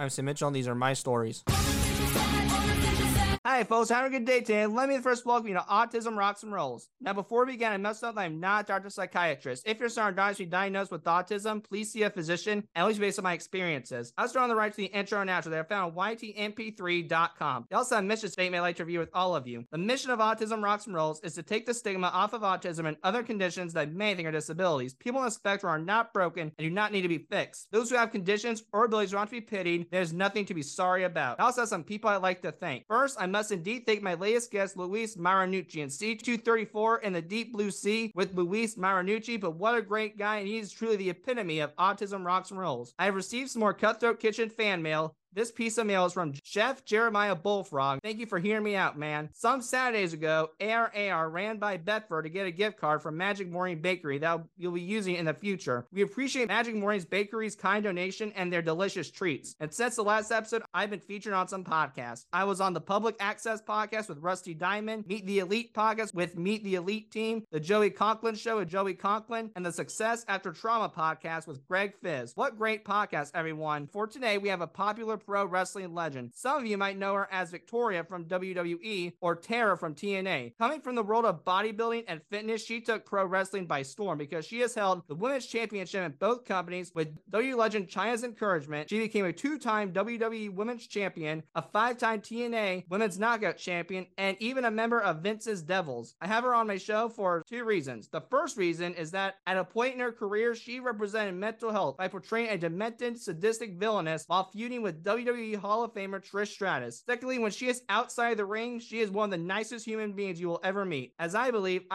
I'm Sam Mitchell, and these are my stories. Hi, folks. Have a good day today. Let me first welcome you to Autism Rocks and Rolls. Now, before we begin, I must note that I'm not a doctor psychiatrist. If you're starting to be diagnosed with autism, please see a physician, at least based on my experiences. I was on the right to the intro and outro. They are found on ytmp3.com. They also have a mission statement I'd like to review with all of you. The mission of Autism Rocks and Rolls is to take the stigma off of autism and other conditions that may think are disabilities. People on the spectrum are not broken and do not need to be fixed. Those who have conditions or abilities want to be pitied. There's nothing to be sorry about. I also have some people I'd like to thank. First, I must indeed thank my latest guest, Luis Marinucci, and C234 in the Deep Blue Sea with Luis Marinucci, but what a great guy, and he is truly the epitome of Autism Rocks and Rolls. I have received some more Cutthroat Kitchen fan mail. This piece of mail is from Chef Jeremiah Bullfrog. Thank you for hearing me out, man. Some Saturdays ago, ARAR ran by Bedford to get a gift card from Magic Morning Bakery that you'll be using in the future. We appreciate Magic Morning's Bakery's kind donation and their delicious treats. And since the last episode, I've been featured on some podcasts. I was on the Public Access Podcast with Rusty Diamond, Meet the Elite Podcast with Meet the Elite Team, the Joey Conklin Show with Joey Conklin, and the Success After Trauma Podcast with Greg Fizz. What great podcast, everyone. For today, we have a popular pro wrestling legend. Some of you might know her as Victoria from WWE or Tara from TNA. Coming from the world of bodybuilding and fitness, she took pro wrestling by storm because she has held the women's championship in both companies. With WWE legend China's encouragement, she became a two-time WWE women's champion, a five-time TNA women's knockout champion, and even a member of Vince's Devils. I have her on my show for two reasons. The first reason is that at a point in her career, she represented mental health by portraying a demented, sadistic villainess while feuding with WWE Hall of Famer Trish Stratus. Secondly, when she is outside the ring, she is one of the nicest human beings you will ever meet. As I believe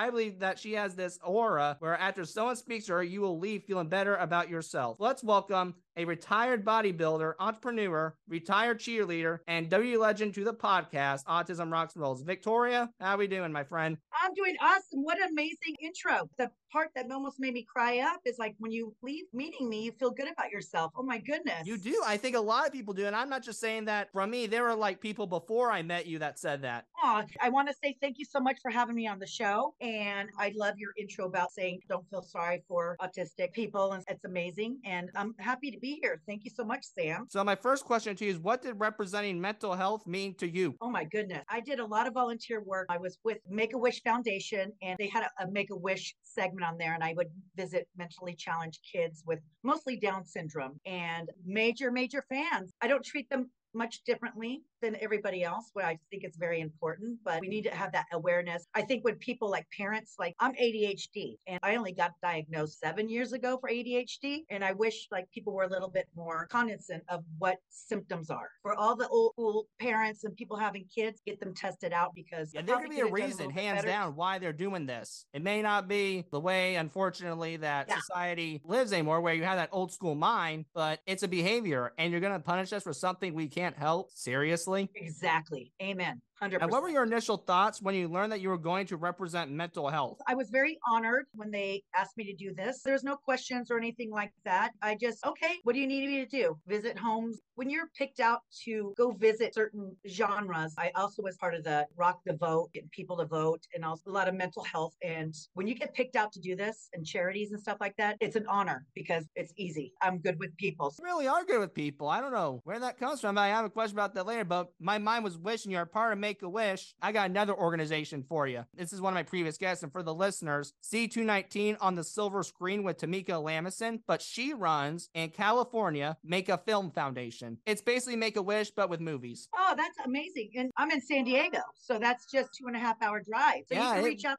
that she has this aura where after someone speaks to her, you will leave feeling better about yourself. Let's welcome a retired bodybuilder, entrepreneur, retired cheerleader, and WWE legend to the podcast, Autism Rocks and Rolls. Victoria, how are we doing, my friend? I'm doing awesome. What an amazing intro. The part that almost made me cry up is like when you leave meeting me, you feel good about yourself. Oh my goodness. You do. I think a lot of people do. And I'm not just saying that from me. There were like people before I met you that said that. Oh, I want to say thank you so much for having me on the show. And I love your intro about saying don't feel sorry for autistic people. And it's amazing. And I'm happy to be here. Thank you so much, Sam. So my first question to you is, what did representing mental health mean to you? Oh my goodness. I did a lot of volunteer work. I was with Make-A-Wish Foundation, and they had a Make-A-Wish segment on there, and I would visit mentally challenged kids with mostly Down syndrome, and major fans. I don't treat them much differently than everybody else, where I think it's very important, but we need to have that awareness. I think when people like parents, like I'm ADHD, and I only got diagnosed 7 years ago for ADHD. And I wish like people were a little bit more cognizant of what symptoms are. For all the old parents and people having kids, get them tested out, because there could be a reason, hands down, why they're doing this. It may not be the way, unfortunately, that society lives anymore, where you have that old school mind, but it's a behavior, and you're going to punish us for something we can't help. Seriously? Exactly. Amen. 100%. And what were your initial thoughts when you learned that you were going to represent mental health? I was very honored when they asked me to do this. There was no questions or anything like that. I just, okay, what do you need me to do? Visit homes. When you're picked out to go visit certain genres, I also was part of the Rock the Vote, getting people to vote, and also a lot of mental health. And when you get picked out to do this and charities and stuff like that, it's an honor because it's easy. I'm good with people. You really are good with people. I don't know where that comes from. I have a question about that later, but my mind was wishing you're a part of Make-A-Wish. I got another organization for you. This is one of my previous guests, and for the listeners, C219 on the silver screen with Tamika Lamison, but she runs in California Make-A-Film Foundation. It's basically Make-A-Wish, but with movies. Oh, that's amazing. And I'm in San Diego, so that's just 2.5 hour drive. So yeah, you can reach out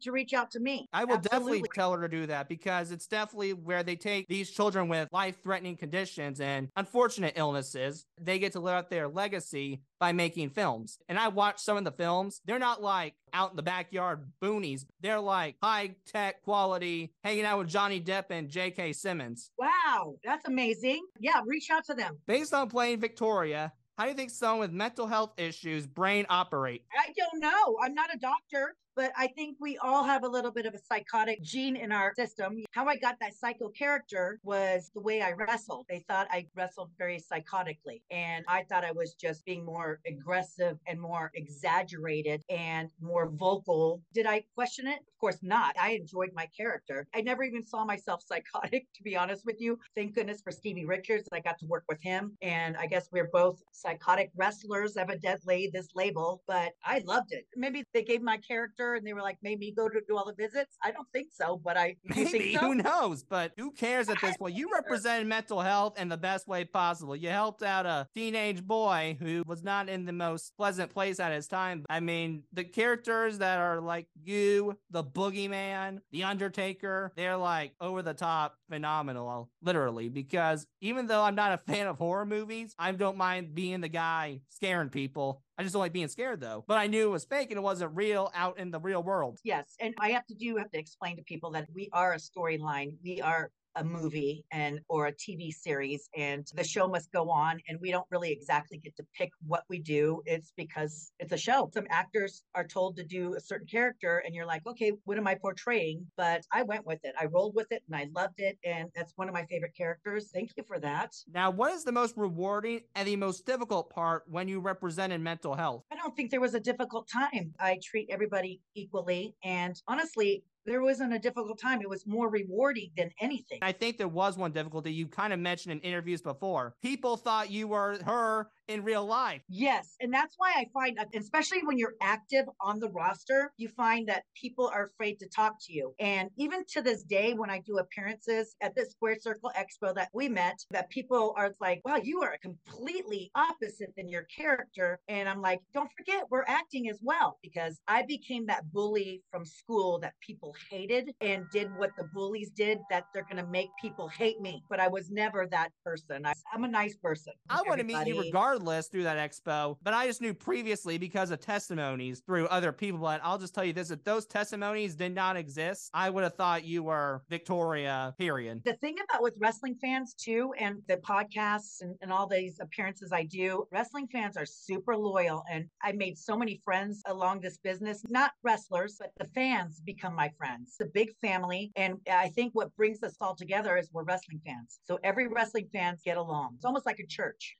to reach out to me. I will definitely tell her to do that, because it's definitely where they take these children with life-threatening conditions and unfortunate illnesses. They get to live out their legacy by making films. And I watched some of the films. They're not like out in the backyard boonies. They're like high-tech quality, hanging out with Johnny Depp and J.K. Simmons. Wow, that's amazing. Yeah, reach out to them. Based on playing Victoria, how do you think someone with mental health issues brain operate? I don't know. I'm not a doctor. But I think we all have a little bit of a psychotic gene in our system. How I got that psycho character was the way I wrestled. They thought I wrestled very psychotically. And I thought I was just being more aggressive and more exaggerated and more vocal. Did I question it? Of course not. I enjoyed my character. I never even saw myself psychotic, to be honest with you. Thank goodness for Stevie Richards. I got to work with him. And I guess we're both psychotic wrestlers, evidently, this label. But I loved it. Maybe they gave my character and they were like, made me go to do all the visits. I don't think so, but I maybe, so? Who knows? But who cares at this point? You represented mental health in the best way possible. You helped out a teenage boy who was not in the most pleasant place at his time. I mean, the characters that are like you, the Boogeyman, the Undertaker, they're like over the top phenomenal, literally, because even though I'm not a fan of horror movies, I don't mind being the guy scaring people. I just don't like being scared, though. But I knew it was fake and it wasn't real out in the real world. Yes. And I have to explain to people that we are a storyline. We are a movie and or a TV series, and the show must go on, and we don't really exactly get to pick what we do. It's because it's a show. Some actors are told to do a certain character and you're like, okay, what am I portraying? But I went with it. I rolled with it and I loved it. And that's one of my favorite characters. Thank you for that. Now, what is the most rewarding and the most difficult part when you represented mental health? I don't think there was a difficult time. I treat everybody equally. And honestly, there wasn't a difficult time. It was more rewarding than anything. I think there was one difficulty you kind of mentioned in interviews before. People thought you were her in real life. Yes. And that's why I find, especially when you're active on the roster, you find that people are afraid to talk to you. And even to this day, when I do appearances at the Squared Circle Expo that we met, that people are like, wow, you are completely opposite than your character. And I'm like, don't forget, we're acting as well, because I became that bully from school that people hated and did what the bullies did, that they're going to make people hate me. But I was never that person. I'm a nice person. I want to meet you regardless through that expo, but I just knew previously because of testimonies through other people. But I'll just tell you this, if those testimonies did not exist, I would have thought you were Victoria, period. The thing about with wrestling fans too, and the podcasts and all these appearances I do, wrestling fans are super loyal. And I made so many friends along this business, not wrestlers, but the fans become my friends. The big family. And I think what brings us all together is we're wrestling fans. So every wrestling fans get along. It's almost like a church.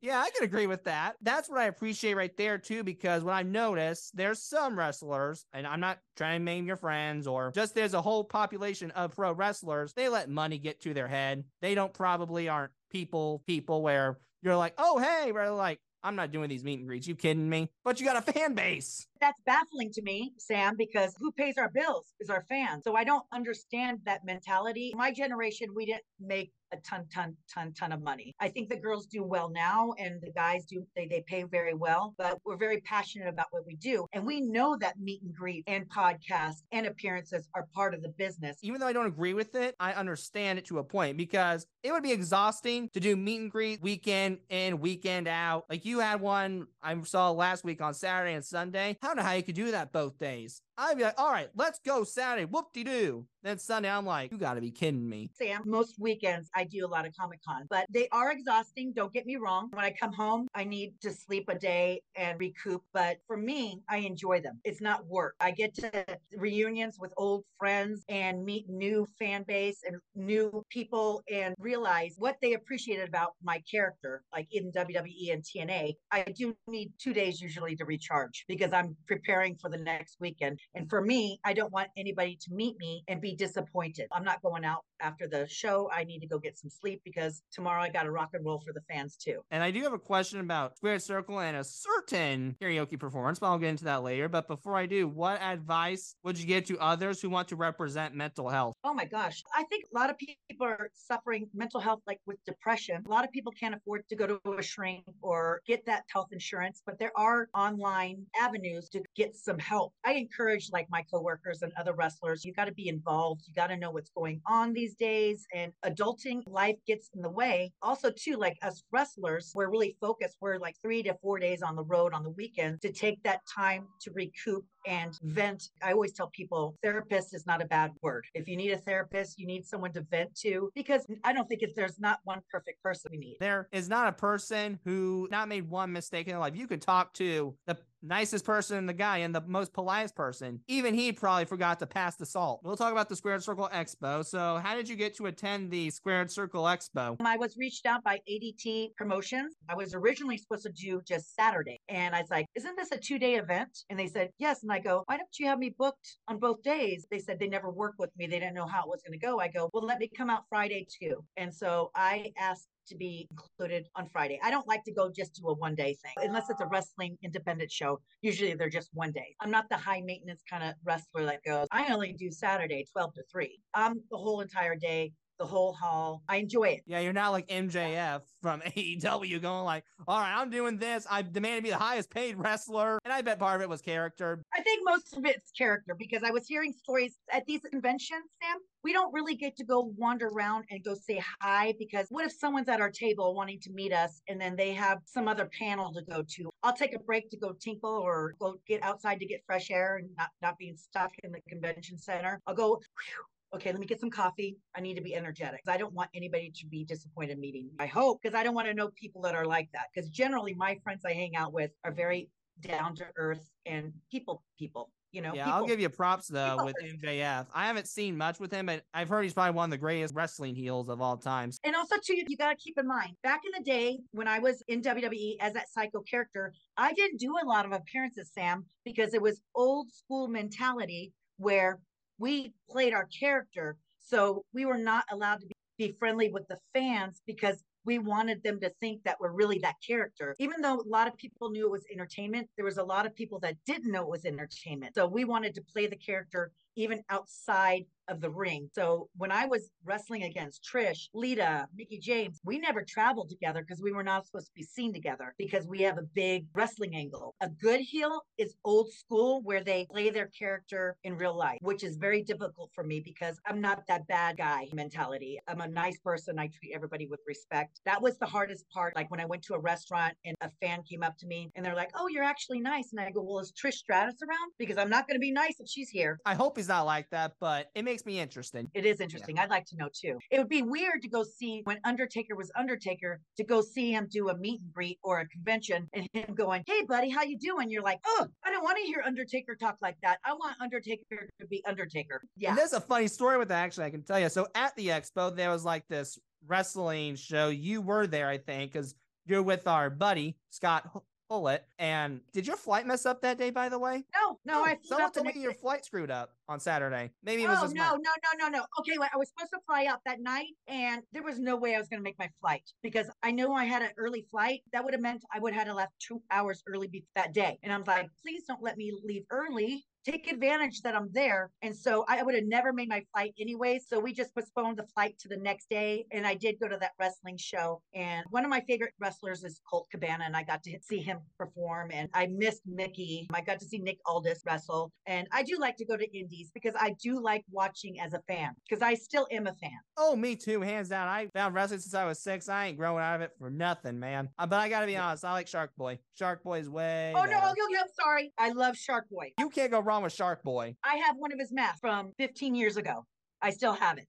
Yeah, I can agree with that. That's what I appreciate right there, too, because when I noticed there's some wrestlers, and I'm not trying to name your friends or just there's a whole population of pro wrestlers, they let money get to their head. They don't probably aren't people where you're like, oh, hey, we're like, I'm not doing these meet and greets. You kidding me? But you got a fan base. That's baffling to me, Sam, because who pays our bills is our fans. So I don't understand that mentality. My generation, we didn't make a ton of money. I think the girls do well now and the guys do, they pay very well, but we're very passionate about what we do. And we know that meet and greet and podcasts and appearances are part of the business. Even though I don't agree with it, I understand it to a point because it would be exhausting to do meet and greet weekend in, weekend out. Like you had one I saw last week on Saturday and Sunday. I don't know how you could do that both days. I'd be like, all right, let's go Saturday, whoop-de-doo. Then Sunday, I'm like, you gotta be kidding me. Sam, most weekends, I do a lot of Comic-Con, but they are exhausting, don't get me wrong. When I come home, I need to sleep a day and recoup, but for me, I enjoy them. It's not work. I get to reunions with old friends and meet new fan base and new people and realize what they appreciated about my character, like in WWE and TNA. I do need 2 days usually to recharge because I'm preparing for the next weekend. And for me, I don't want anybody to meet me and be disappointed. I'm not going out after the show. I need to go get some sleep because tomorrow I got to rock and roll for the fans too. And I do have a question about Squared Circle and a certain karaoke performance, but I'll get into that later. But before I do, what advice would you give to others who want to represent mental health? Oh my gosh. I think a lot of people are suffering mental health, like with depression. A lot of people can't afford to go to a shrink or get that health insurance, but there are online avenues to get some help. I encourage like my coworkers and other wrestlers, you got to be involved. You got to know what's going on these days, and adulting life gets in the way. Also too, like us wrestlers, we're really focused. We're like 3 to 4 days on the road on the weekends to take that time to recoup and vent. I always tell people therapist is not a bad word. If you need a therapist, you need someone to vent to, because I don't think if there's not one perfect person we need. There is not a person who not made one mistake in their life. You can talk to the nicest person in the guy and the most politest person, even he probably forgot to pass the salt. We'll talk about the Squared Circle Expo. So how did you get to attend the Squared Circle Expo? I was reached out by ADT Promotions. I was originally supposed to do just Saturday. And I was like, isn't this a two-day event? And they said, yes. And I go, why don't you have me booked on both days? They said they never worked with me. They didn't know how it was going to go. I go, well, let me come out Friday too. And so I asked to be included on Friday. I don't like to go just do a one-day thing, unless it's a wrestling independent show. Usually they're just one day. I'm not the high-maintenance kind of wrestler that goes, I only do Saturday, 12 to 3. I'm the whole entire day, the whole haul. I enjoy it. Yeah, you're not like MJF from AEW going like, all right, I'm doing this. I demand to be the highest paid wrestler. And I bet part of it was character. I think most of it's character, because I was hearing stories at these conventions, Sam. We don't really get to go wander around and go say hi, because what if someone's at our table wanting to meet us and then they have some other panel to go to? I'll take a break to go tinkle or go get outside to get fresh air and not being stuck in the convention center. I'll go, whew. Okay, let me get some coffee. I need to be energetic. I don't want anybody to be disappointed meeting me. I hope, because I don't want to know people that are like that. Because generally my friends I hang out with are very down to earth and people. You know, yeah, people. I'll give you props, though, with MJF. I haven't seen much with him, but I've heard he's probably one of the greatest wrestling heels of all time. And also, too, you got to keep in mind, back in the day when I was in WWE as that psycho character, I didn't do a lot of appearances, Sam, because it was old school mentality where we played our character. So we were not allowed to be friendly with the fans because we wanted them to think that we're really that character. Even though a lot of people knew it was entertainment, there was a lot of people that didn't know it was entertainment. So we wanted to play the character even outside of the ring. So when I was wrestling against Trish, Lita, Mickie James, we never traveled together because we were not supposed to be seen together because we have a big wrestling angle. A good heel is old school where they play their character in real life, which is very difficult for me because I'm not that bad guy mentality. I'm a nice person. I treat everybody with respect. That was the hardest part. Like when I went to a restaurant and a fan came up to me and they're like, oh, you're actually nice. And I go, well, is Trish Stratus around? Because I'm not going to be nice if she's here. I hope he's not like that, but it makes me interested. It is interesting. Yeah. I'd like to know too. It would be weird to go see when Undertaker was Undertaker, to go see him do a meet and greet or a convention and him going, hey buddy, how you doing? You're like, oh, I don't want to hear Undertaker talk like that. I want Undertaker to be Undertaker. Yeah. And there's a funny story with that, actually, I can tell you. So at the expo, there was like this wrestling show. You were there, I think, because you're with our buddy, Scott Bullet. And did your flight mess up that day, by the way? No, I flew out the next day. Your flight screwed up on Saturday. Maybe it was just No. Okay, well, I was supposed to fly out that night and there was no way I was going to make my flight because I knew I had an early flight. That would have meant I would have had to left 2 hours early that day. And I'm like, please don't let me leave early. Take advantage that I'm there. And so I would have never made my flight anyway. So we just postponed the flight to the next day. And I did go to that wrestling show. And one of my favorite wrestlers is Colt Cabana. And I got to see him perform. And I missed Mickey. I got to see Nick Aldis wrestle. And I do like to go to indies because I do like watching as a fan, because I still am a fan. Oh, me too. Hands down. I found wrestling since I was 6. I ain't growing out of it for nothing, man. But I got to be honest. I like Shark Boy. Shark Boy's way better. No. I'm sorry. I love Shark Boy. You can't go wrong with Shark Boy. I have one of his masks from 15 years ago. I still have it.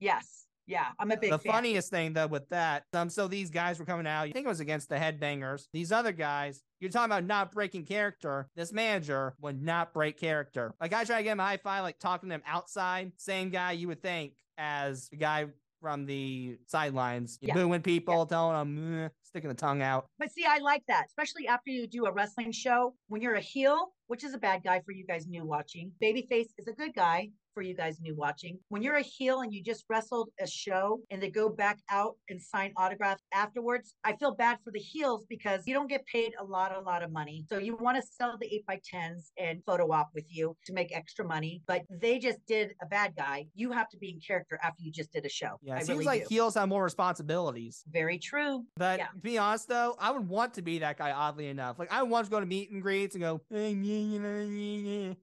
Yes. Yeah, I'm a big fan. The funniest thing, though, with that, so these guys were coming out. I think it was against the Headbangers. These other guys, you're talking about not breaking character. This manager would not break character. Like, I tried to get him a high five, like, talking to him outside. Same guy you would think as the guy from the sidelines, booing people, telling them, sticking the tongue out. But see, I like that, especially after you do a wrestling show. When you're a heel, which is a bad guy for you guys new watching, babyface is a good guy for you guys new watching. When you're a heel and you just wrestled a show and they go back out and sign autographs afterwards, I feel bad for the heels because you don't get paid a lot of money. So you want to sell the 8x10s and photo op with you to make extra money, but they just did a bad guy. You have to be in character after you just did a show. Yeah, it seems like heels have more responsibilities. Very true. But to be honest though, I would want to be that guy, oddly enough. Like I want to go to meet and greets and go,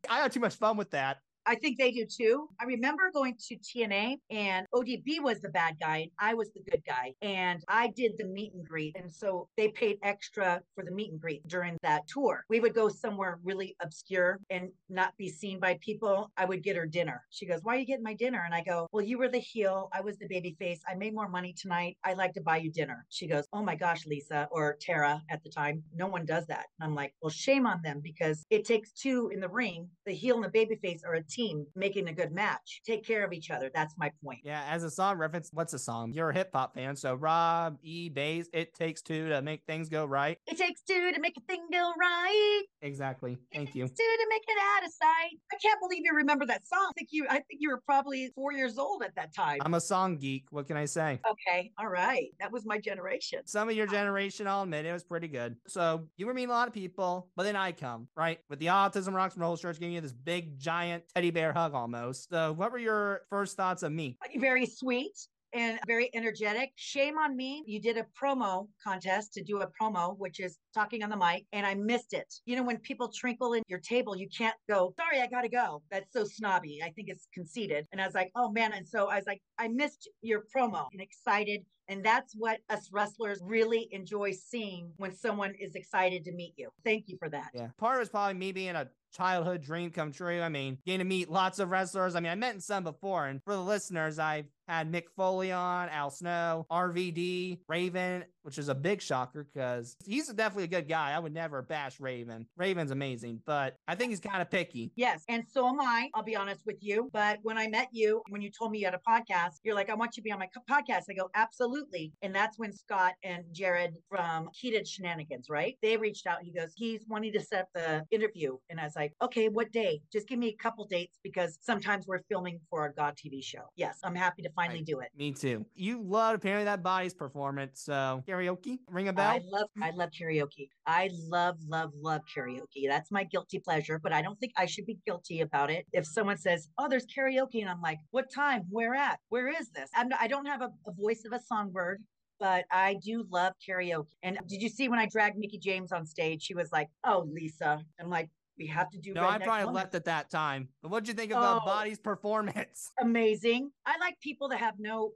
I had too much fun with that. I think they do too. I remember going to TNA and ODB was the bad guy and I was the good guy. And I did the meet and greet. And so they paid extra for the meet and greet during that tour. We would go somewhere really obscure and not be seen by people. I would get her dinner. She goes, why are you getting my dinner? And I go, well, you were the heel. I was the baby face. I made more money tonight. I'd like to buy you dinner. She goes, oh my gosh, Lisa or Tara at the time. No one does that. And I'm like, well, shame on them because it takes two in the ring. The heel and the baby face are a team making a good match. Take care of each other. That's my point. Yeah. As a song reference, what's a song? You're a hip hop fan. So Rob E. Bass, it takes two to make things go right. It takes two to make a thing go right. Exactly. Thank you. It takes two to make it out of sight. I can't believe you remember that song. I think you were probably 4 years old at that time. I'm a song geek. What can I say? Okay. All right. That was my generation. Some of your generation, I'll admit, it was pretty good. So you were meeting a lot of people, but then I come, right? With the Autism Rocks and Rolls shirts giving you this big, giant teddy bear hug almost. So what were your first thoughts of me? Very sweet. And very energetic. Shame on me. You did a promo contest to do a promo, which is talking on the mic, and I missed it. You know, when people trinkle in your table, you can't go, sorry, I got to go. That's so snobby. I think it's conceited. And I was like, oh man. And so I was like, I missed your promo and excited. And that's what us wrestlers really enjoy seeing when someone is excited to meet you. Thank you for that. Yeah. Part of it's probably me being a childhood dream come true. I mean, getting to meet lots of wrestlers. I mean, I met some before. And for the listeners, I've had Mick Foley on, Al Snow, RVD, Raven, which is a big shocker because he's definitely a good guy. I would never bash Raven. Raven's amazing, but I think he's kind of picky. Yes. And so am I. I'll be honest with you. But when I met you, when you told me you had a podcast, you're like, I want you to be on my podcast. I go, absolutely. And that's when Scott and Jared from Heated Shenanigans, right? They reached out. He goes, he's wanting to set up the interview. And I was like, okay, what day? Just give me a couple dates because sometimes we're filming for a God TV show. Yes. I'm happy to finally do it. Me too. You love apparently that body's performance. So karaoke, ring a bell. I love karaoke. I love karaoke. That's my guilty pleasure, but I don't think I should be guilty about it. If someone says, oh, there's karaoke. And I'm like, what time? Where at? Where is this? I don't have a voice of a songbird. But I do love karaoke. And did you see when I dragged Mickie James on stage? She was like, oh, Lisa. I'm like, we have to do. No, I probably left at that time. But what'd you think about Body's performance? Amazing. I like people that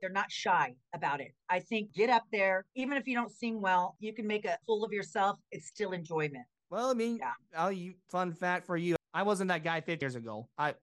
they're not shy about it. I think get up there. Even if you don't sing well, you can make a fool of yourself. It's still enjoyment. Well, I mean, yeah. Fun fact for you. I wasn't that guy 50 years ago. I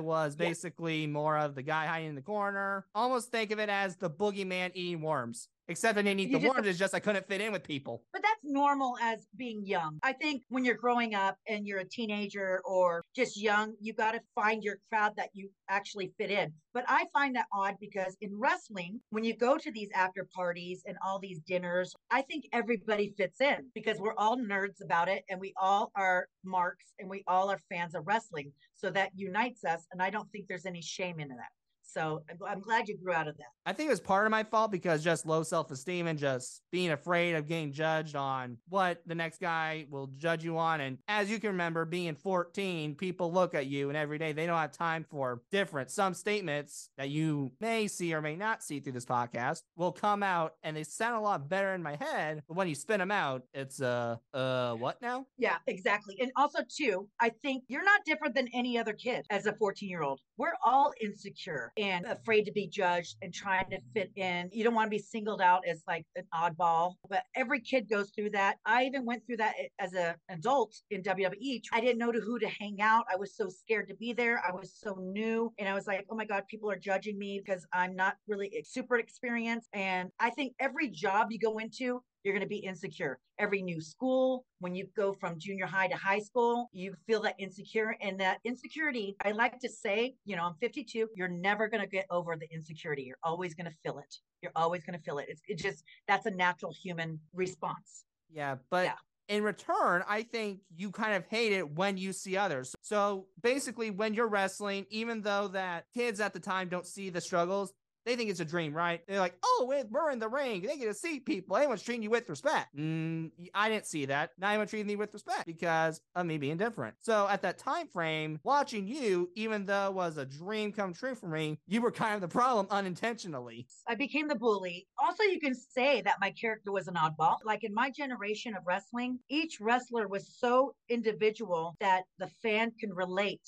was basically more of the guy hiding in the corner. Almost think of it as the Boogeyman eating worms. Except I didn't eat the worms. It's just I couldn't fit in with people. But that's normal as being young. I think when you're growing up and you're a teenager or just young, you got to find your crowd that you actually fit in. But I find that odd because in wrestling, when you go to these after parties and all these dinners, I think everybody fits in because we're all nerds about it and we all are marks and we all are fans of wrestling. So that unites us. And I don't think there's any shame in that. So I'm glad you grew out of that. I think it was part of my fault because just low self-esteem and just being afraid of getting judged on what the next guy will judge you on. And as you can remember, being 14, people look at you and every day they don't have time for some statements that you may see or may not see through this podcast will come out and they sound a lot better in my head. But when you spin them out, it's what now? Yeah, exactly. And also too, I think you're not different than any other kid as a 14-year-old. We're all insecure and afraid to be judged and trying to fit in. You don't want to be singled out as like an oddball, but every kid goes through that. I even went through that as an adult in WWE. I didn't know who to hang out. I was so scared to be there. I was so new. And I was like, oh my God, people are judging me because I'm not really super experienced. And I think every job you go into, you're going to be insecure. Every new school, when you go from junior high to high school, you feel that insecure. And that insecurity, I like to say, I'm 52, you're never going to get over the insecurity. You're always going to feel it. It's just, that's a natural human response. Yeah, but in return, I think you kind of hate it when you see others. So basically when you're wrestling, even though that kids at the time don't see the struggles, they think it's a dream, right? They're like, oh, we're in the ring. They get to see people. Anyone's treating you with respect. I didn't see that. Not anyone treating me with respect because of me being different. So at that time frame, watching you, even though it was a dream come true for me, you were kind of the problem unintentionally. I became the bully. Also, you can say that my character was an oddball. Like in my generation of wrestling, each wrestler was so individual that the fan can relate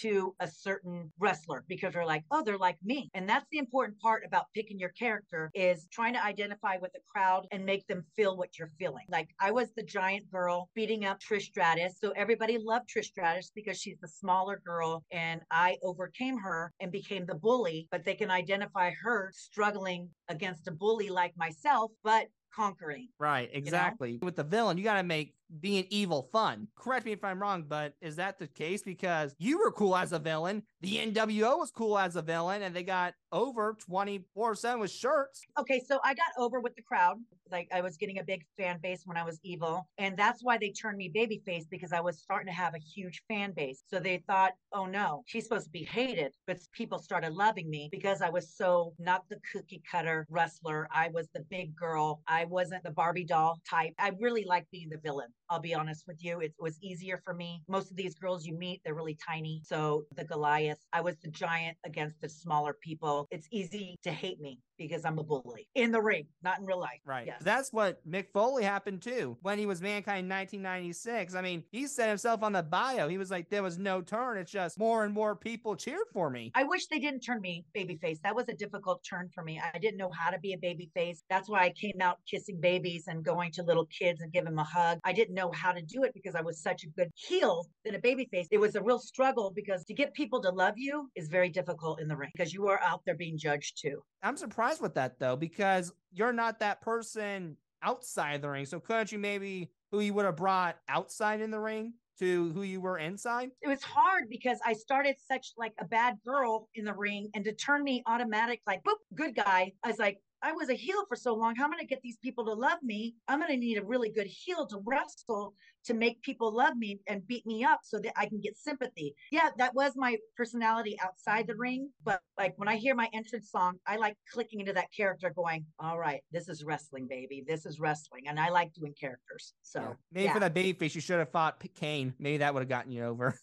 to a certain wrestler because they're like, oh, they're like me. And that's the important part about picking your character, is trying to identify with the crowd and make them feel what you're feeling. Like, I was the giant girl beating up Trish Stratus. So everybody loved Trish Stratus because she's the smaller girl and I overcame her and became the bully, but they can identify her struggling against a bully like myself, but conquering. Right, exactly. You know? With the villain, you got to make being evil fun. Correct me if I'm wrong, but is that the case? Because you were cool as a villain. The NWO was cool as a villain, and they got over 24/7 with shirts. Okay, so I got over with the crowd. Like, I was getting a big fan base when I was evil, and that's why they turned me babyface, because I was starting to have a huge fan base. So they thought, oh no, she's supposed to be hated, but people started loving me because I was so not the cookie cutter wrestler. I was the big girl. I wasn't the Barbie doll type. I really liked being the villain. I'll be honest with you. It was easier for me. Most of these girls you meet, they're really tiny. So the Goliath, I was the giant against the smaller people. It's easy to hate me because I'm a bully in the ring, not in real life. Right. Yes. That's what Mick Foley happened too when he was Mankind in 1996. I mean, he said himself on the bio, he was like, there was no turn. It's just more and more people cheered for me. I wish they didn't turn me babyface. That was a difficult turn for me. I didn't know how to be a babyface. That's why I came out kissing babies and going to little kids and giving them a hug. I didn't know how to do it because I was such a good heel than a babyface. It was a real struggle because to get people to love you is very difficult in the ring because you are out there being judged too. I'm surprised with that though, because you're not that person outside the ring. So couldn't you maybe who you would have brought outside in the ring to who you were inside? It was hard because I started such like a bad girl in the ring, and to turn me automatic, like, boop, good guy. I was like, I was a heel for so long. How am I going to get these people to love me? I'm going to need a really good heel to wrestle to make people love me and beat me up so that I can get sympathy. Yeah, that was my personality outside the ring. But like when I hear my entrance song, I like clicking into that character going, all right, this is wrestling, baby. This is wrestling. And I like doing characters. So yeah. Maybe for that babyface, you should have fought Kane. Maybe that would have gotten you over.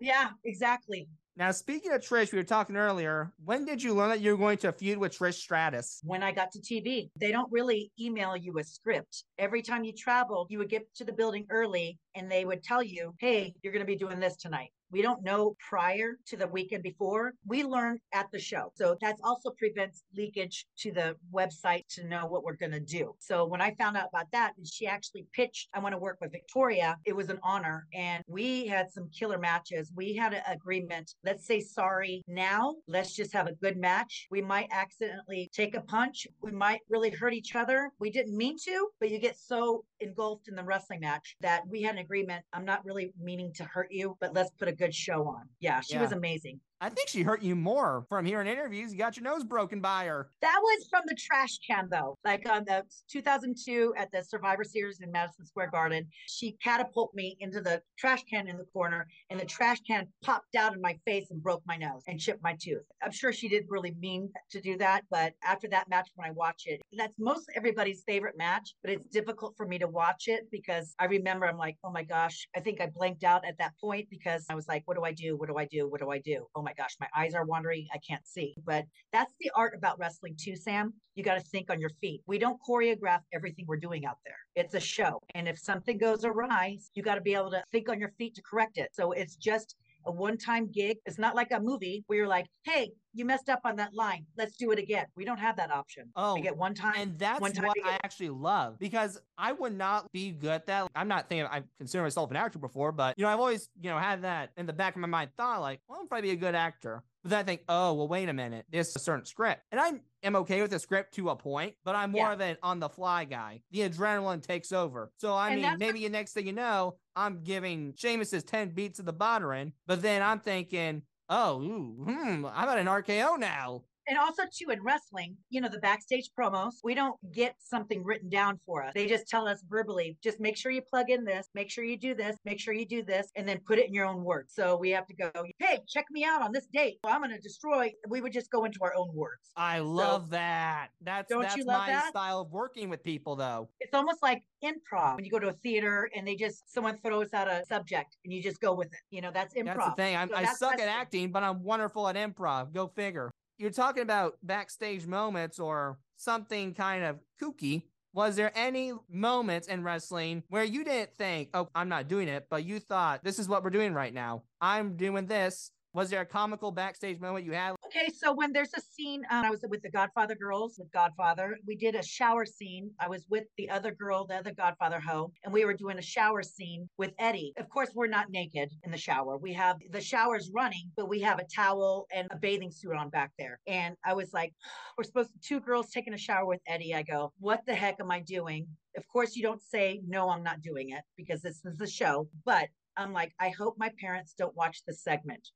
Yeah, exactly. Now, speaking of Trish, we were talking earlier, when did you learn that you were going to feud with Trish Stratus? When I got to TV. They don't really email you a script. Every time you travel, you would get to the building early and they would tell you, hey, you're going to be doing this tonight. We don't know prior to the weekend before. We learn at the show. So that also prevents leakage to the website to know what we're going to do. So when I found out about that, and she actually pitched, I want to work with Victoria, it was an honor. And we had some killer matches. We had an agreement. Let's say sorry now. Let's just have a good match. We might accidentally take a punch. We might really hurt each other. We didn't mean to, but you get so engulfed in the wrestling match that we had an agreement. I'm not really meaning to hurt you, but let's put a good show on. Yeah, she was amazing. I think she hurt you more from hearing interviews. You got your nose broken by her. That was from the trash can, though. Like on the 2002 at the Survivor Series in Madison Square Garden, she catapulted me into the trash can in the corner, and the trash can popped out in my face and broke my nose and chipped my tooth. I'm sure she didn't really mean to do that, but after that match, when I watch it, that's most everybody's favorite match, but it's difficult for me to watch it because I remember I'm like, oh my gosh, I think I blanked out at that point because I was like, what do I do? What do I do? What do I do? Oh my gosh, my eyes are wandering. I can't see. But that's the art about wrestling too, Sam. You got to think on your feet. We don't choreograph everything we're doing out there. It's a show. And if something goes awry, you got to be able to think on your feet to correct it. So it's just a one-time gig. It's not like a movie where you're like, hey, you messed up on that line. Let's do it again. We don't have that option. Oh, we get one time. And that's what I actually love, because I would not be good at that. I'm not thinking I've considered myself an actor before, but you know, I've always, you know, had that in the back of my mind thought like, well, I'm probably a good actor. But then I think, oh, well, wait a minute. There's a certain script. And I am okay with the script to a point, but I'm more of an on-the-fly guy. The adrenaline takes over. So, I mean, maybe the next thing you know, I'm giving Sheamus's 10 beats of the Battering, but then I'm thinking, I'm at an RKO now. And also, too, in wrestling, you know, the backstage promos, we don't get something written down for us. They just tell us verbally, just make sure you plug in this, make sure you do this, make sure you do this, and then put it in your own words. So we have to go, hey, check me out on this date. I'm going to destroy. We would just go into our own words. I love that. That's my style of working with people, though. It's almost like improv. When you go to a theater and someone throws out a subject and you just go with it. You know, that's improv. That's the thing. I suck at acting, but I'm wonderful at improv. Go figure. You're talking about backstage moments or something kind of kooky. Was there any moments in wrestling where you didn't think, oh, I'm not doing it, but you thought this is what we're doing right now. I'm doing this. Was there a comical backstage moment you had? Okay, so when there's a scene, I was with the Godfather girls, with Godfather. We did a shower scene. I was with the other girl, the other Godfather hoe, and we were doing a shower scene with Eddie. Of course, we're not naked in the shower. We have the showers running, but we have a towel and a bathing suit on back there. And I was like, we're supposed to, two girls taking a shower with Eddie. I go, what the heck am I doing? Of course, you don't say, no, I'm not doing it because this is the show. But I'm like, I hope my parents don't watch this segment.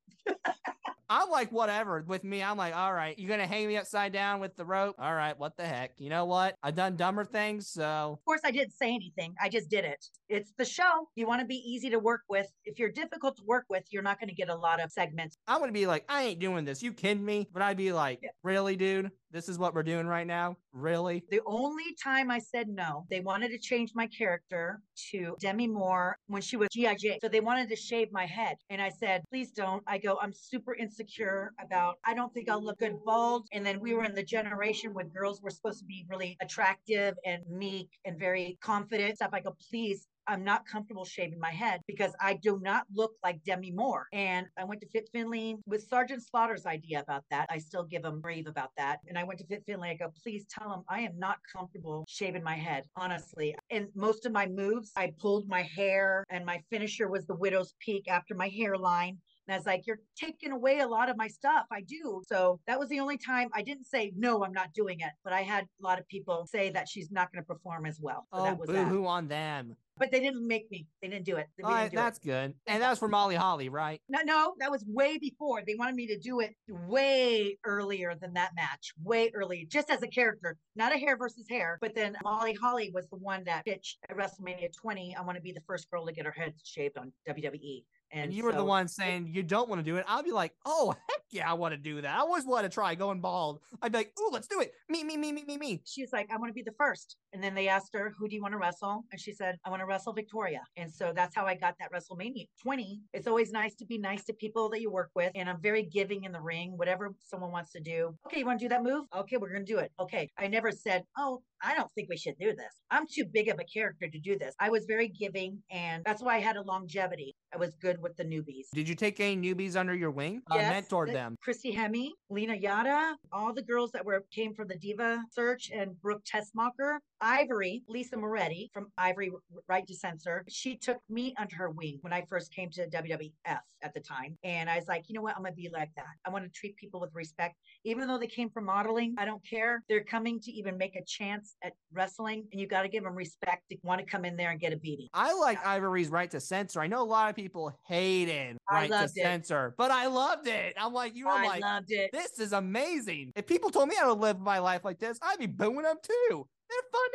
I'm like, whatever. With me, I'm like, all right, you're going to hang me upside down with the rope? All right, what the heck? You know what? I've done dumber things, so. Of course, I didn't say anything. I just did it. It's the show. You want to be easy to work with. If you're difficult to work with, you're not going to get a lot of segments. I would be like, I ain't doing this. You kidding me? But I'd be like, yeah. Really, dude? This is what we're doing right now? Really? The only time I said no, they wanted to change my character to Demi Moore when she was G.I. Jane. So they wanted to shave my head. And I said, please don't. I go, I'm super insecure about, I don't think I'll look good bald. And then we were in the generation when girls were supposed to be really attractive and meek and very confident stuff. I go, please. I'm not comfortable shaving my head because I do not look like Demi Moore. And I went to Fit Finley with Sergeant Slaughter's idea about that. I still give him grief about that. And I went to Fit Finley. I go, please tell him I am not comfortable shaving my head, honestly. And most of my moves, I pulled my hair and my finisher was the widow's peak after my hairline. And I was like, you're taking away a lot of my stuff. I do. So that was the only time I didn't say, no, I'm not doing it. But I had a lot of people say that she's not going to perform as well. So that was boo-hoo on them. But they didn't make me. They didn't do it. That's good. And that was for Molly Holly, right? No, that was way before. They wanted me to do it way earlier than that match. Way early, just as a character, not a hair versus hair. But then Molly Holly was the one that pitched at WrestleMania 20. I want to be the first girl to get her head shaved on WWE. And you were the one saying you don't want to do it. I'll be like, oh, heck yeah, I want to do that. I always want to try going bald. I'd be like, ooh, let's do it. Me. She was like, I want to be the first. And then they asked her, who do you want to wrestle? And she said, I want to wrestle Victoria. And so that's how I got that WrestleMania 20. It's always nice to be nice to people that you work with. And I'm very giving in the ring, whatever someone wants to do. Okay, you want to do that move? Okay, we're going to do it. Okay. I never said, oh, I don't think we should do this. I'm too big of a character to do this. I was very giving, and that's why I had a longevity. I was good with the newbies. Did you take any newbies under your wing? Yes, mentored them. Christy Hemme, Lena Yada, all the girls that came from the Diva Search, and Brooke Tessmacher. Ivory, Lisa Moretti from Ivory Right to Censor. She took me under her wing when I first came to WWF at the time. And I was like, you know what? I'm going to be like that. I want to treat people with respect. Even though they came from modeling, I don't care. They're coming to even make a chance at wrestling. And you got to give them respect to want to come in there and get a beating. I like Ivory's Right to Censor. I know a lot of people hated Right to Censor, but I loved it. I'm like, loved it. This is amazing. If people told me I would live my life like this, I'd be booing them too.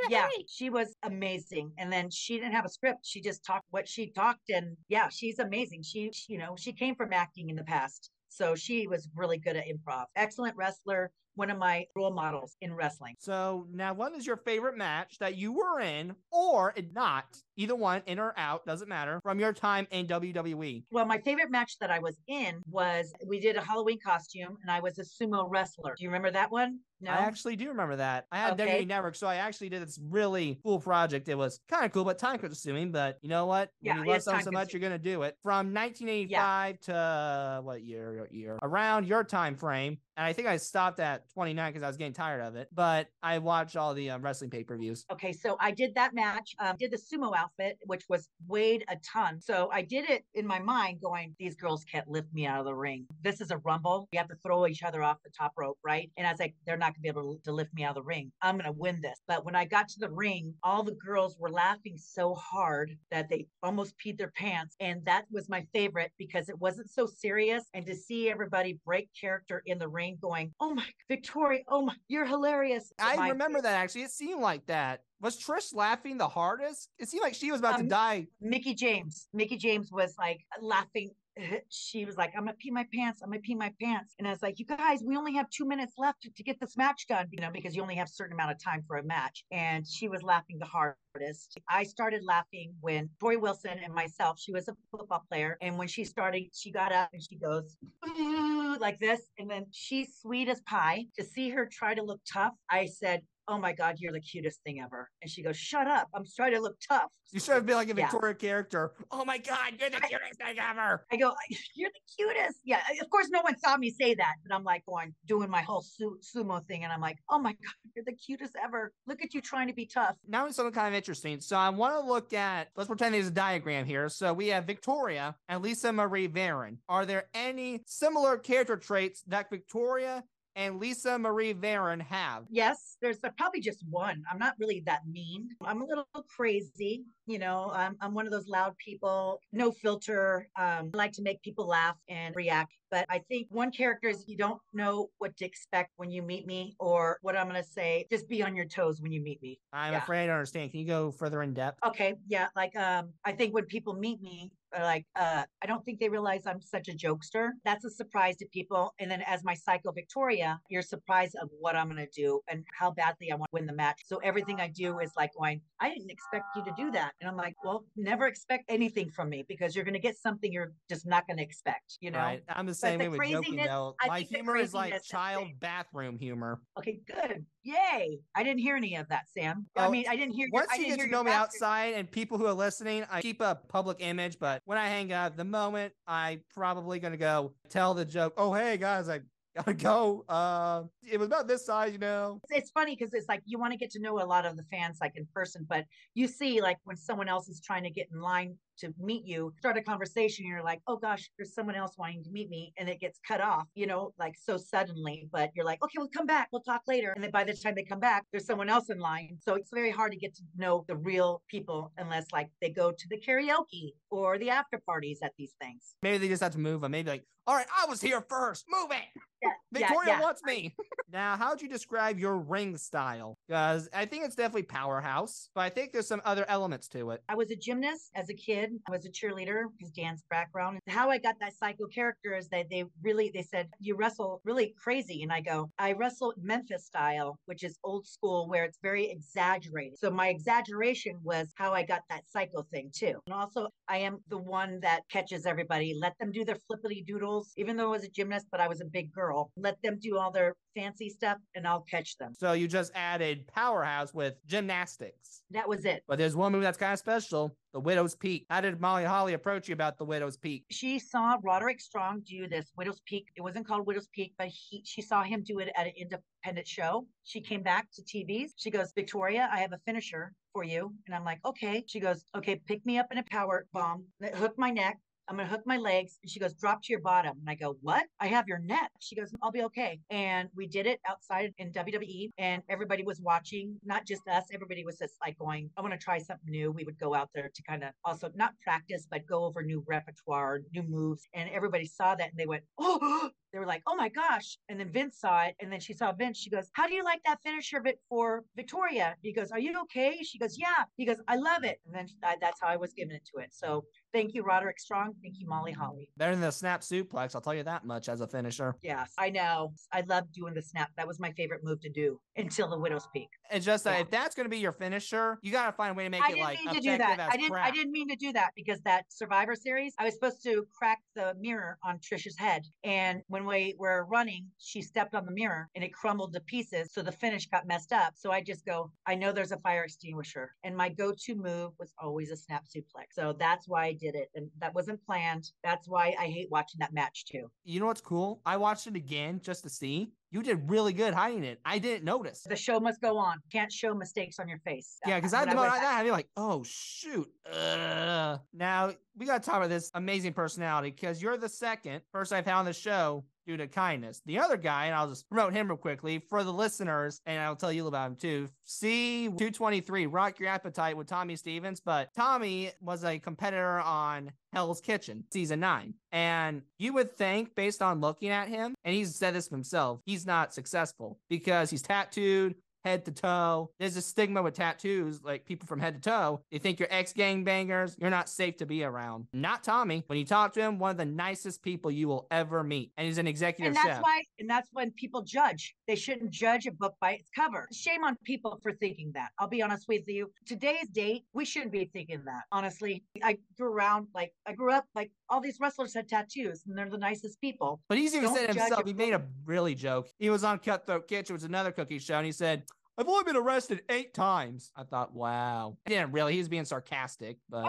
Hate. She was amazing. And then she didn't have a script. She just talked what she talked. And yeah, she's amazing. She she came from acting in the past. So she was really good at improv. Excellent wrestler. One of my role models in wrestling. So now what is your favorite match that you were in or not? Either one, in or out, doesn't matter, from your time in WWE. Well, my favorite match that I was in was, we did a Halloween costume and I was a sumo wrestler. Do you remember that one? No? I actually do remember that. I had WWE Network, so I actually did this really cool project. It was kind of cool, but time consuming, but you know what? When you love something so much, you're going to do it. From 1985 to what year? Around your time frame. And I think I stopped at 29 because I was getting tired of it. But I watched all the wrestling pay-per-views. Okay, so I did that match, did the sumo outfit, which weighed a ton. So I did it in my mind going, these girls can't lift me out of the ring. This is a rumble. You have to throw each other off the top rope, right? And I was like, they're not going to be able to lift me out of the ring. I'm going to win this. But when I got to the ring, all the girls were laughing so hard that they almost peed their pants. And that was my favorite because it wasn't so serious. And to see everybody break character in the ring, going, oh my, Victoria, oh my, you're hilarious. I remember that actually. It seemed like that. Was Trish laughing the hardest? It seemed like she was about to die. Mickie James. Mickie James was like laughing. She was like, I'm going to pee my pants. And I was like, you guys, we only have 2 minutes left to get this match done, because you only have a certain amount of time for a match. And she was laughing the hardest. I started laughing when Torrie Wilson and myself, she was a football player. And when she started, she got up and she goes, like this. And then she's sweet as pie. To see her try to look tough, I said, oh my God, you're the cutest thing ever. And she goes, shut up. I'm trying to look tough. You should have been like a Victoria character. Oh my God, you're the cutest thing ever. I go, you're the cutest. Yeah. Of course, no one saw me say that. But I'm like going, doing my whole sumo thing. And I'm like, oh my God, you're the cutest ever. Look at you trying to be tough. Now it's something kind of interesting. So I want to look at, let's pretend there's a diagram here. So we have Victoria and Lisa Marie Varon. Are there any similar character traits that Victoria and Lisa Marie Varon have? Yes, there's probably just one. I'm not really that mean. I'm a little crazy. You know, I'm one of those loud people, no filter. I like to make people laugh and react. But I think one character is you don't know what to expect when you meet me, or what I'm going to say, just be on your toes when you meet me. I'm afraid I don't understand. Can you go further in depth? Okay. Yeah. Like, I think when people meet me, like, I don't think they realize I'm such a jokester. That's a surprise to people. And then as my psycho Victoria, you're surprised of what I'm going to do and how badly I want to win the match. So everything I do is like going, I didn't expect you to do that. And I'm like, well, never expect anything from me because you're going to get something you're just not going to expect, you know? Right. I'm the same way with joking, though. My humor is like child bathroom humor. Okay, good. Yay. I didn't hear any of that, Sam. Oh, I mean, I didn't hear. Once you get to know me outside and people who are listening, I keep a public image, but when I hang up, the moment I'm probably going to go tell the joke, oh, hey, guys, I gotta go. It was about this size, you know. It's funny because it's like you want to get to know a lot of the fans like in person, but you see like when someone else is trying to get in line to meet you, start a conversation, you're like, oh gosh, there's someone else wanting to meet me. And it gets cut off, you know, like so suddenly, but you're like, okay, we'll come back. We'll talk later. And then by the time they come back, there's someone else in line. So it's very hard to get to know the real people unless like they go to the karaoke or the after parties at these things. Maybe they just have to move them. Maybe like, all right, I was here first. Move it. Yeah, Victoria wants me. Now, how would you describe your ring style? Because I think it's definitely powerhouse, but I think there's some other elements to it. I was a gymnast as a kid. I was a cheerleader because dance background. How I got that psycho character is that they said, you wrestle really crazy. And I go, I wrestle Memphis style, which is old school where it's very exaggerated. So my exaggeration was how I got that psycho thing too. And also I am the one that catches everybody. Let them do their flippity doodles. Even though I was a gymnast, but I was a big girl. Let them do all their fancy stuff and I'll catch them. So you just added powerhouse with gymnastics. That was it. But there's one move that's kind of special. The Widow's Peak. How did Molly Holly approach you about the Widow's Peak? She saw Roderick Strong do this Widow's Peak. It wasn't called Widow's Peak, but she saw him do it at an independent show. She came back to TVs. She goes, Victoria, I have a finisher for you. And I'm like, okay. She goes, okay, pick me up in a power bomb. Hook my neck. I'm going to hook my legs. And she goes, drop to your bottom. And I go, what? I have your neck. She goes, I'll be okay. And we did it outside in WWE. And everybody was watching, not just us. Everybody was just like going, I want to try something new. We would go out there to kind of also not practice, but go over new repertoire, new moves. And everybody saw that and they went, oh, they were like, oh my gosh. And then Vince saw it. And then she saw Vince. She goes, how do you like that finisher bit for Victoria? He goes, are you okay? She goes, yeah. He goes, I love it. And then that's how I was given into it. So thank you, Roderick Strong. Thank you, Molly Holly. Better than the snap suplex. I'll tell you that much as a finisher. Yes, I know. I love doing the snap. That was my favorite move to do until the Widow's Peak. And just that, if that's going to be your finisher, you got to find a way to make it like effective as crap. I didn't mean to do that. I didn't mean to do that because that Survivor Series, I was supposed to crack the mirror on Trish's head. And when we were running, she stepped on the mirror and it crumbled to pieces. So the finish got messed up. So I just go, I know there's a fire extinguisher. And my go-to move was always a snap suplex. So that's why I did it. And that wasn't planned. That's why I hate watching that match too. You know what's cool? I watched it again just to see. You did really good hiding it. I didn't notice. The show must go on. Can't show mistakes on your face. Yeah, because I'd be like, oh, shoot. Now, we got to talk about this amazing personality because you're the second person I've had on the show due to kindness. The other guy, and I'll just promote him real quickly for the listeners, and I'll tell you about him too. C223, Rock Your Appetite with Tommy Stevens. But Tommy was a competitor on Hell's Kitchen season 9. And you would think, based on looking at him, and he's said this himself, he's not successful because he's tattooed head to toe. There's a stigma with tattoos, like people from head to toe. They think you're ex-gangbangers. You're not safe to be around. Not Tommy. When you talk to him, one of the nicest people you will ever meet. And he's an executive chef. And that's when people judge. They shouldn't judge a book by its cover. Shame on people for thinking that. I'll be honest with you. Today's date, we shouldn't be thinking that. Honestly, I grew up like all these wrestlers had tattoos and they're the nicest people. But he's even said himself, he made a really joke. He was on Cutthroat Kitchen, which was another cookie show. And he said, I've only been arrested 8 times. I thought, wow. I didn't really. He was being sarcastic, but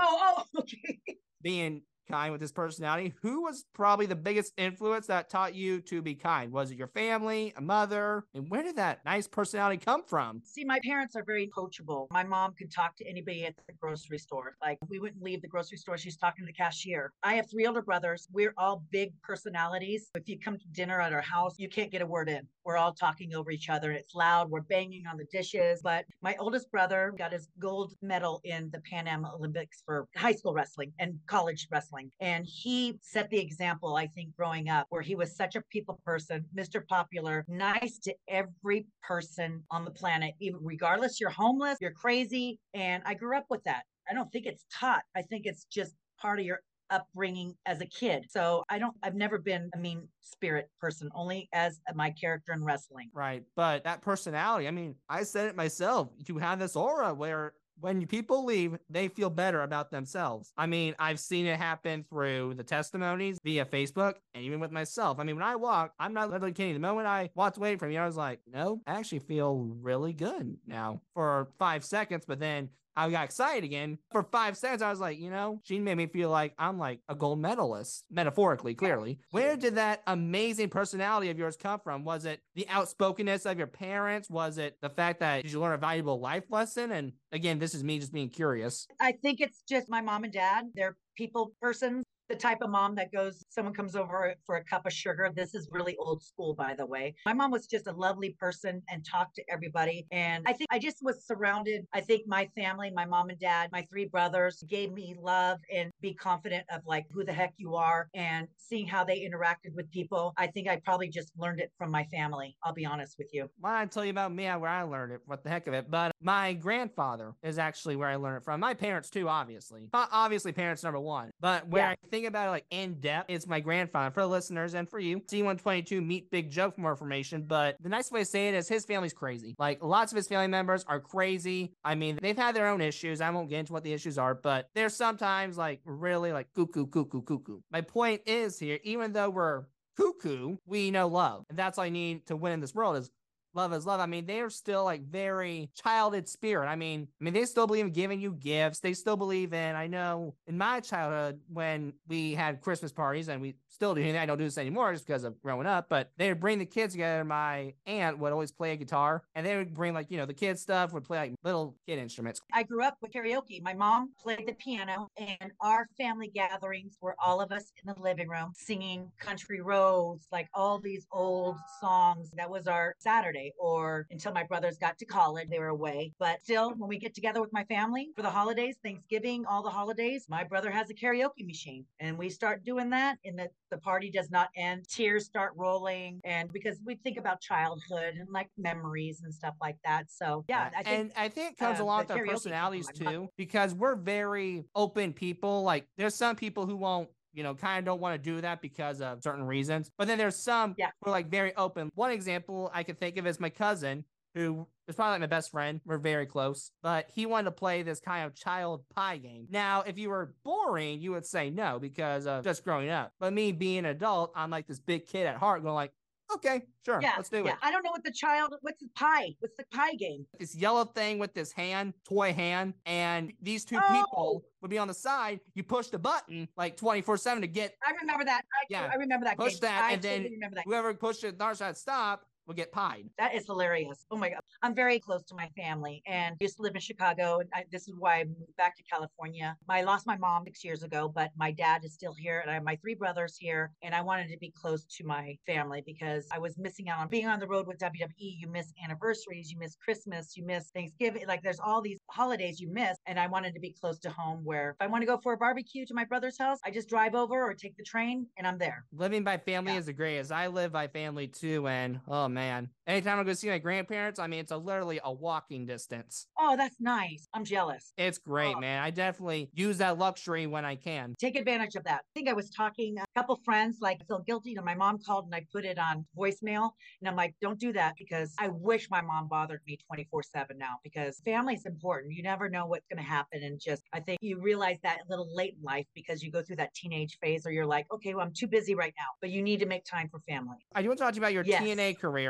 okay. Being kind with his personality. Who was probably the biggest influence that taught you to be kind? Was it your family, a mother? And where did that nice personality come from? See, my parents are very coachable. My mom could talk to anybody at the grocery store. Like, we wouldn't leave the grocery store. She's talking to the cashier. I have 3 older brothers. We're all big personalities. If you come to dinner at our house, you can't get a word in. We're all talking over each other. It's loud. We're banging on the dishes. But my oldest brother got his gold medal in the Pan Am Olympics for high school wrestling and college wrestling. And he set the example, I think, growing up, where he was such a people person, Mr. Popular, nice to every person on the planet, even regardless, you're homeless, you're crazy. And I grew up with that. I don't think it's taught. I think it's just part of your upbringing as a kid. So I've never been a mean spirit person, only as my character in wrestling. Right. But that personality, I mean, I said it myself, you have this aura where when people leave, they feel better about themselves. I mean, I've seen it happen through the testimonies via Facebook and even with myself. I mean, when I walk, I'm not literally kidding. The moment I walked away from you, I was like, no, I actually feel really good now for 5 seconds. But then I got excited again for 5 seconds. I was like, you know, she made me feel like I'm like a gold medalist, metaphorically, clearly. Where did that amazing personality of yours come from? Was it the outspokenness of your parents? Was it the fact that did you learn a valuable life lesson? And again, this is me just being curious. I think it's just my mom and dad. They're people persons. The type of mom that goes, someone comes over for a cup of sugar. This is really old school, by the way. My mom was just a lovely person and talked to everybody. And I think I just was surrounded. I think my family, my mom and dad, my 3 brothers gave me love and be confident of like who the heck you are and seeing how they interacted with people. I think I probably just learned it from my family. I'll be honest with you. Why don't I tell you about me where I learned it? What the heck of it? But my grandfather is actually where I learned it from. My parents too, obviously. Obviously parents number one, but where I think about it like in depth, it's my grandfather. For the listeners and for you, C122 meet Big Joe for more information. But the nice way to say it is his family's crazy. Like lots of his family members are crazy. I mean, they've had their own issues. I won't get into what the issues are, but they're sometimes like really like cuckoo, cuckoo, cuckoo. My point is here, even though we're cuckoo, we know love. And that's all you need to win in this world is love is love. I mean, they are still like very childhood spirit. I mean, they still believe in giving you gifts. They still believe in, I know in my childhood when we had Christmas parties and we still do, I don't do this anymore just because of growing up, but they would bring the kids together. My aunt would always play a guitar and they would bring like, you know, the kids stuff would play like little kid instruments. I grew up with karaoke. My mom played the piano and our family gatherings were all of us in the living room singing country roads, like all these old songs. That was our Saturday. Or until my brothers got to college, they were away. But still, when we get together with my family for the holidays, Thanksgiving, all the holidays, my brother has a karaoke machine and we start doing that and the party does not end. Tears start rolling. And because we think about childhood and like memories and stuff like that. So yeah. I think it comes along with our personalities too, because we're very open people. Like there's some people who won't, you know, kind of don't want to do that because of certain reasons. But then there's some who are like very open. One example I could think of is my cousin, who is probably like my best friend. We're very close, but he wanted to play this kind of child pie game. Now, if you were boring, you would say no because of just growing up. But me being an adult, I'm like this big kid at heart going like, okay, sure, let's do it. I don't know what the child, what's the pie game? This yellow thing with this hand, toy hand, and these two people would be on the side. You push the button like 24/7 to get. I remember that. I remember that. Push that, I totally remember that. Whoever pushed it, the other side stop. We'll get pied. That is hilarious. Oh my God. I'm very close to my family and used to live in Chicago. And this is why I moved back to California. I lost my mom 6 years ago, but my dad is still here and I have my 3 brothers here. And I wanted to be close to my family because I was missing out on being on the road with WWE. You miss anniversaries, you miss Christmas, you miss Thanksgiving. Like there's all these holidays you miss. And I wanted to be close to home where if I want to go for a barbecue to my brother's house, I just drive over or take the train and I'm there. Living by family is the greatest. I live by family too. And oh man, anytime I go see my grandparents, I mean, it's literally a walking distance. Oh, that's nice. I'm jealous. It's great, man. I definitely use that luxury when I can. Take advantage of that. I think I was talking a couple friends, like I feel guilty. And my mom called and I put it on voicemail. And I'm like, don't do that because I wish my mom bothered me 24/7 now because family's important. You never know what's going to happen. And just, I think you realize that a little late in life because you go through that teenage phase or you're like, okay, well, I'm too busy right now, but you need to make time for family. I do want to talk to you about your TNA career.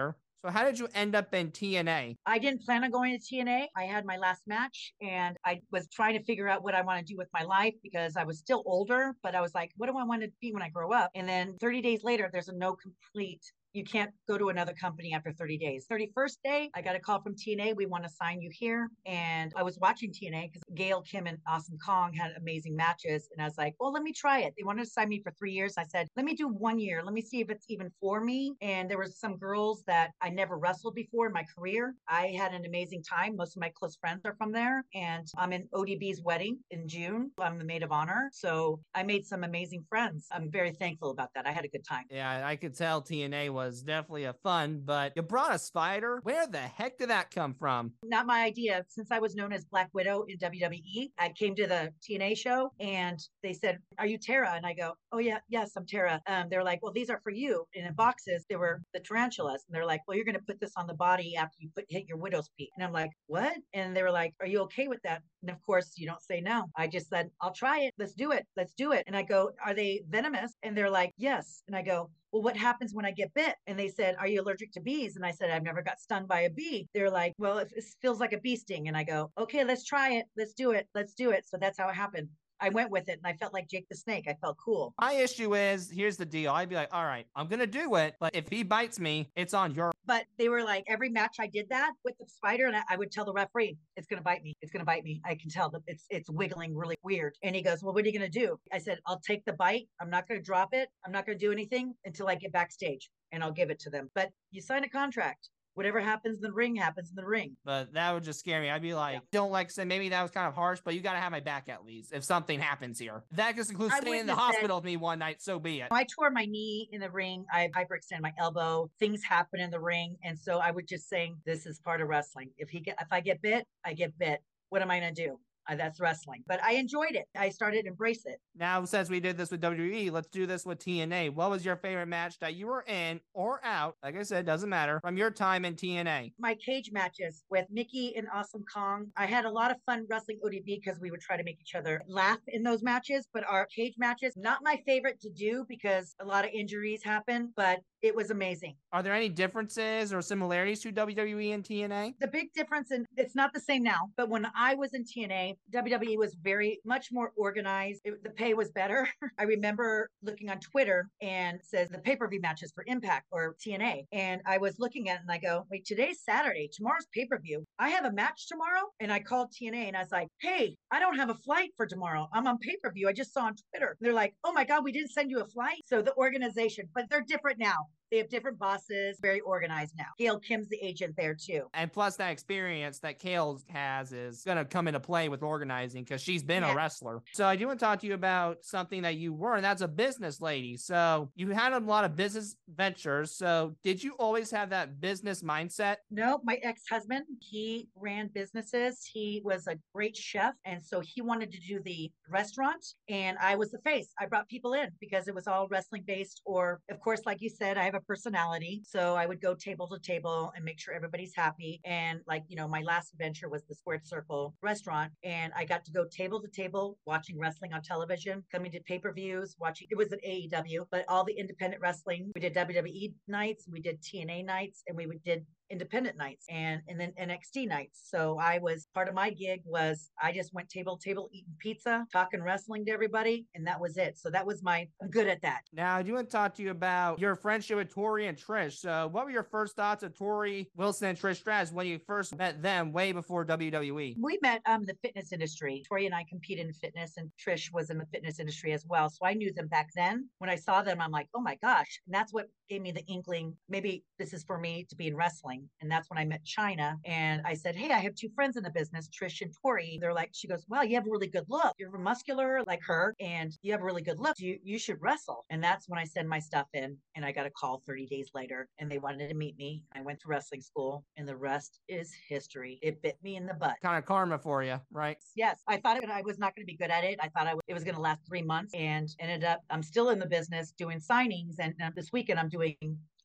So how did you end up in TNA? I didn't plan on going to TNA. I had my last match and I was trying to figure out what I want to do with my life because I was still older, but I was like, what do I want to be when I grow up? And then 30 days later, there's a no complete. You can't go to another company after 30 days. 31st day, I got a call from TNA. We want to sign you here. And I was watching TNA because Gail Kim and Awesome Kong had amazing matches. And I was like, well, let me try it. They wanted to sign me for 3 years. I said, let me do 1 year. Let me see if it's even for me. And there were some girls that I never wrestled before in my career. I had an amazing time. Most of my close friends are from there. And I'm in ODB's wedding in June. I'm the maid of honor. So I made some amazing friends. I'm very thankful about that. I had a good time. Yeah, I could tell TNA was definitely a fun, but you brought a spider. Where the heck did that come from? Not my idea. Since I was known as Black Widow in WWE, I came to the TNA show and they said, are you Tara? And I go, oh yeah, yes, I'm Tara. They're like, well, these are for you. And in boxes, there were the tarantulas. And they're like, well, you're going to put this on the body after you hit your widow's peak. And I'm like, what? And they were like, are you okay with that? And of course, you don't say no. I just said, I'll try it. Let's do it. Let's do it. And I go, are they venomous? And they're like, yes. And I go, well, what happens when I get bit? And they said, are you allergic to bees? And I said, I've never got stung by a bee. They're like, well, it feels like a bee sting. And I go, okay, let's try it. Let's do it. Let's do it. So that's how it happened. I went with it and I felt like Jake the Snake. I felt cool. My issue is, here's the deal. I'd be like, all right, I'm going to do it. But if he bites me, it's on your. But they were like, every match I did that with the spider and I would tell the referee, it's going to bite me. It's going to bite me. I can tell that it's wiggling really weird. And he goes, well, what are you going to do? I said, I'll take the bite. I'm not going to drop it. I'm not going to do anything until I get backstage and I'll give it to them. But you sign a contract. Whatever happens in the ring happens in the ring. But that would just scare me. I'd be like, yeah. Don't like say maybe that was kind of harsh, but you got to have my back at least if something happens here. That just includes staying in the hospital with me one night. So be it. I tore my knee in the ring. I hyperextended my elbow. Things happen in the ring. And so I would just saying, this is part of wrestling. If I get bit, I get bit. What am I going to do? That's wrestling, but I enjoyed it. I started to embrace it. Now, since we did this with WWE, let's do this with TNA. What was your favorite match that you were in or out? Like I said, doesn't matter from your time in TNA. My cage matches with Mickie and Awesome Kong. I had a lot of fun wrestling ODB because we would try to make each other laugh in those matches, but our cage matches, not my favorite to do because a lot of injuries happen, but it was amazing. Are there any differences or similarities to WWE and TNA? The big difference, and it's not the same now, but when I was in TNA, WWE was very much more organized. The pay was better. I remember looking on Twitter and it says the pay-per-view matches for Impact or TNA. And I was looking at it and I go, wait, today's Saturday, tomorrow's pay-per-view. I have a match tomorrow. And I called TNA and I was like, hey, I don't have a flight for tomorrow. I'm on pay-per-view. I just saw on Twitter. They're like, oh my God, we didn't send you a flight. So the organization, but they're different now. They have different bosses, very organized now. Gail Kim's the agent there too. And plus that experience that Gail has is going to come into play with organizing because she's been a wrestler. So I do want to talk to you about something that you were, and that's a business lady. So you had a lot of business ventures. So did you always have that business mindset? No, my ex-husband, he ran businesses. He was a great chef. And so he wanted to do the restaurant and I was the face. I brought people in because it was all wrestling based, or of course, like you said, I have a personality. So I would go table to table and make sure everybody's happy. And like, you know, my last adventure was the Squared Circle restaurant. And I got to go table to table, watching wrestling on television, coming to pay-per-views, watching, it was an AEW, but all the independent wrestling. We did WWE nights, we did TNA nights, and we did independent nights and then NXT nights. So I was, part of my gig was I just went table to table, eating pizza, talking wrestling to everybody. And that was it. So that was I'm good at that. Now I do want to talk to you about your friendship with Torrie and Trish. So what were your first thoughts of Torrie Wilson and Trish Stratus when you first met them way before WWE? We met the fitness industry. Torrie and I competed in fitness and Trish was in the fitness industry as well. So I knew them back then. When I saw them, I'm like, oh my gosh. And that's what gave me the inkling, maybe this is for me to be in wrestling. And that's when I met Chyna. And I said, hey, I have two friends in the business, Trish and Torrie. They're like, she goes, well, you have a really good look. You're muscular like her and you have a really good look. You should wrestle. And that's when I send my stuff in and I got a call 30 days later and they wanted to meet me. I went to wrestling school and the rest is history. It bit me in the butt. Kind of karma for you, right? Yes. I thought I was not going to be good at it. I thought it was going to last 3 months and ended up, I'm still in the business doing signings. And this weekend I'm doing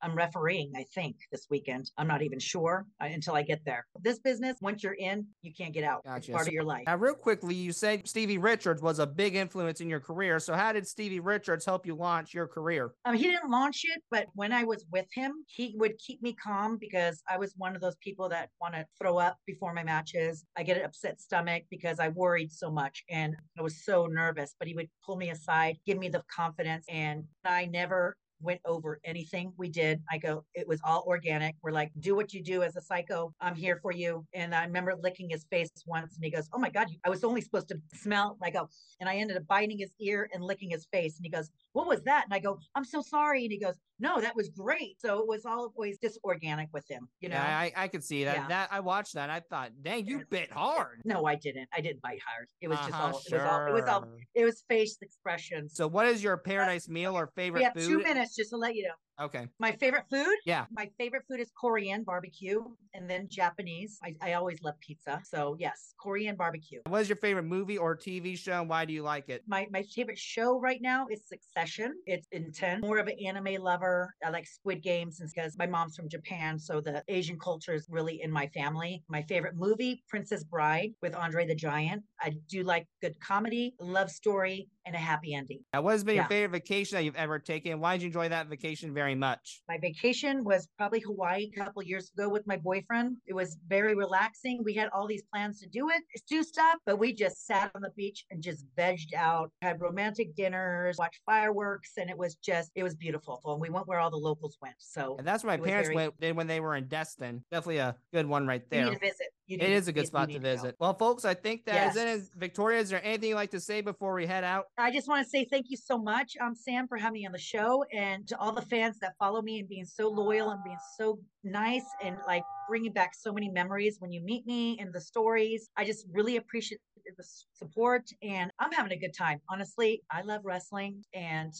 I'm refereeing, I think, this weekend. I'm not even sure until I get there. This business, once you're in, you can't get out. Gotcha. It's part of your life. Now, real quickly, you said Stevie Richards was a big influence in your career. So how did Stevie Richards help you launch your career? He didn't launch it, but when I was with him, he would keep me calm because I was one of those people that want to throw up before my matches. I get an upset stomach because I worried so much and I was so nervous, but he would pull me aside, give me the confidence, and I never went over anything we did. I go, it was all organic. We're like, do what you do as a psycho. I'm here for you. And I remember licking his face once and he goes, oh my God, I was only supposed to smell. And I go, and I ended up biting his ear and licking his face. And he goes, what was that? And I go, I'm so sorry. And he goes, no, that was great. So it was always just organic with him. You know, yeah, I could see that. Yeah. That I watched that. I thought, dang, you bit hard. No, I didn't. I didn't bite hard. It was just all, sure. It was face expression. So what is your paradise meal or favorite food? We have 2 minutes just to let you know. Okay. My favorite food? Yeah. My favorite food is Korean barbecue and then Japanese. I always love pizza. So yes, Korean barbecue. What is your favorite movie or TV show? And why do you like it? My favorite show right now is Succession. It's intense. More of an anime lover. I like Squid Games because my mom's from Japan. So the Asian culture is really in my family. My favorite movie, Princess Bride with Andre the Giant. I do like good comedy, love story, and a happy ending. Now, what has been your favorite vacation that you've ever taken? Why did you enjoy that vacation very much? My vacation was probably Hawaii a couple years ago with my boyfriend. It was very relaxing. We had all these plans to do stuff, but we just sat on the beach and just vegged out, had romantic dinners, watched fireworks, and it was beautiful. And we went where all the locals went. So, and that's where my parents went when they were in Destin. Definitely a good one right there. You need to visit. It is a good spot to visit. Well, folks, I think that is it. Victoria, is there anything you'd like to say before we head out? I just want to say thank you so much, Sam, for having me on the show, and to all the fans that follow me and being so loyal and being so nice and like bringing back so many memories when you meet me and the stories. I just really appreciate the support, and I'm having a good time. Honestly, I love wrestling, and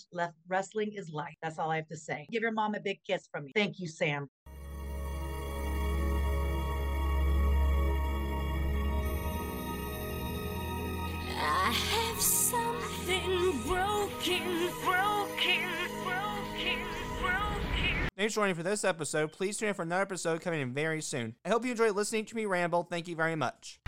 wrestling is life. That's all I have to say. Give your mom a big kiss from me. Thank you, Sam. I have something broken. Thanks for joining for this episode. Please tune in for another episode coming in very soon. I hope you enjoyed listening to me ramble. Thank you very much.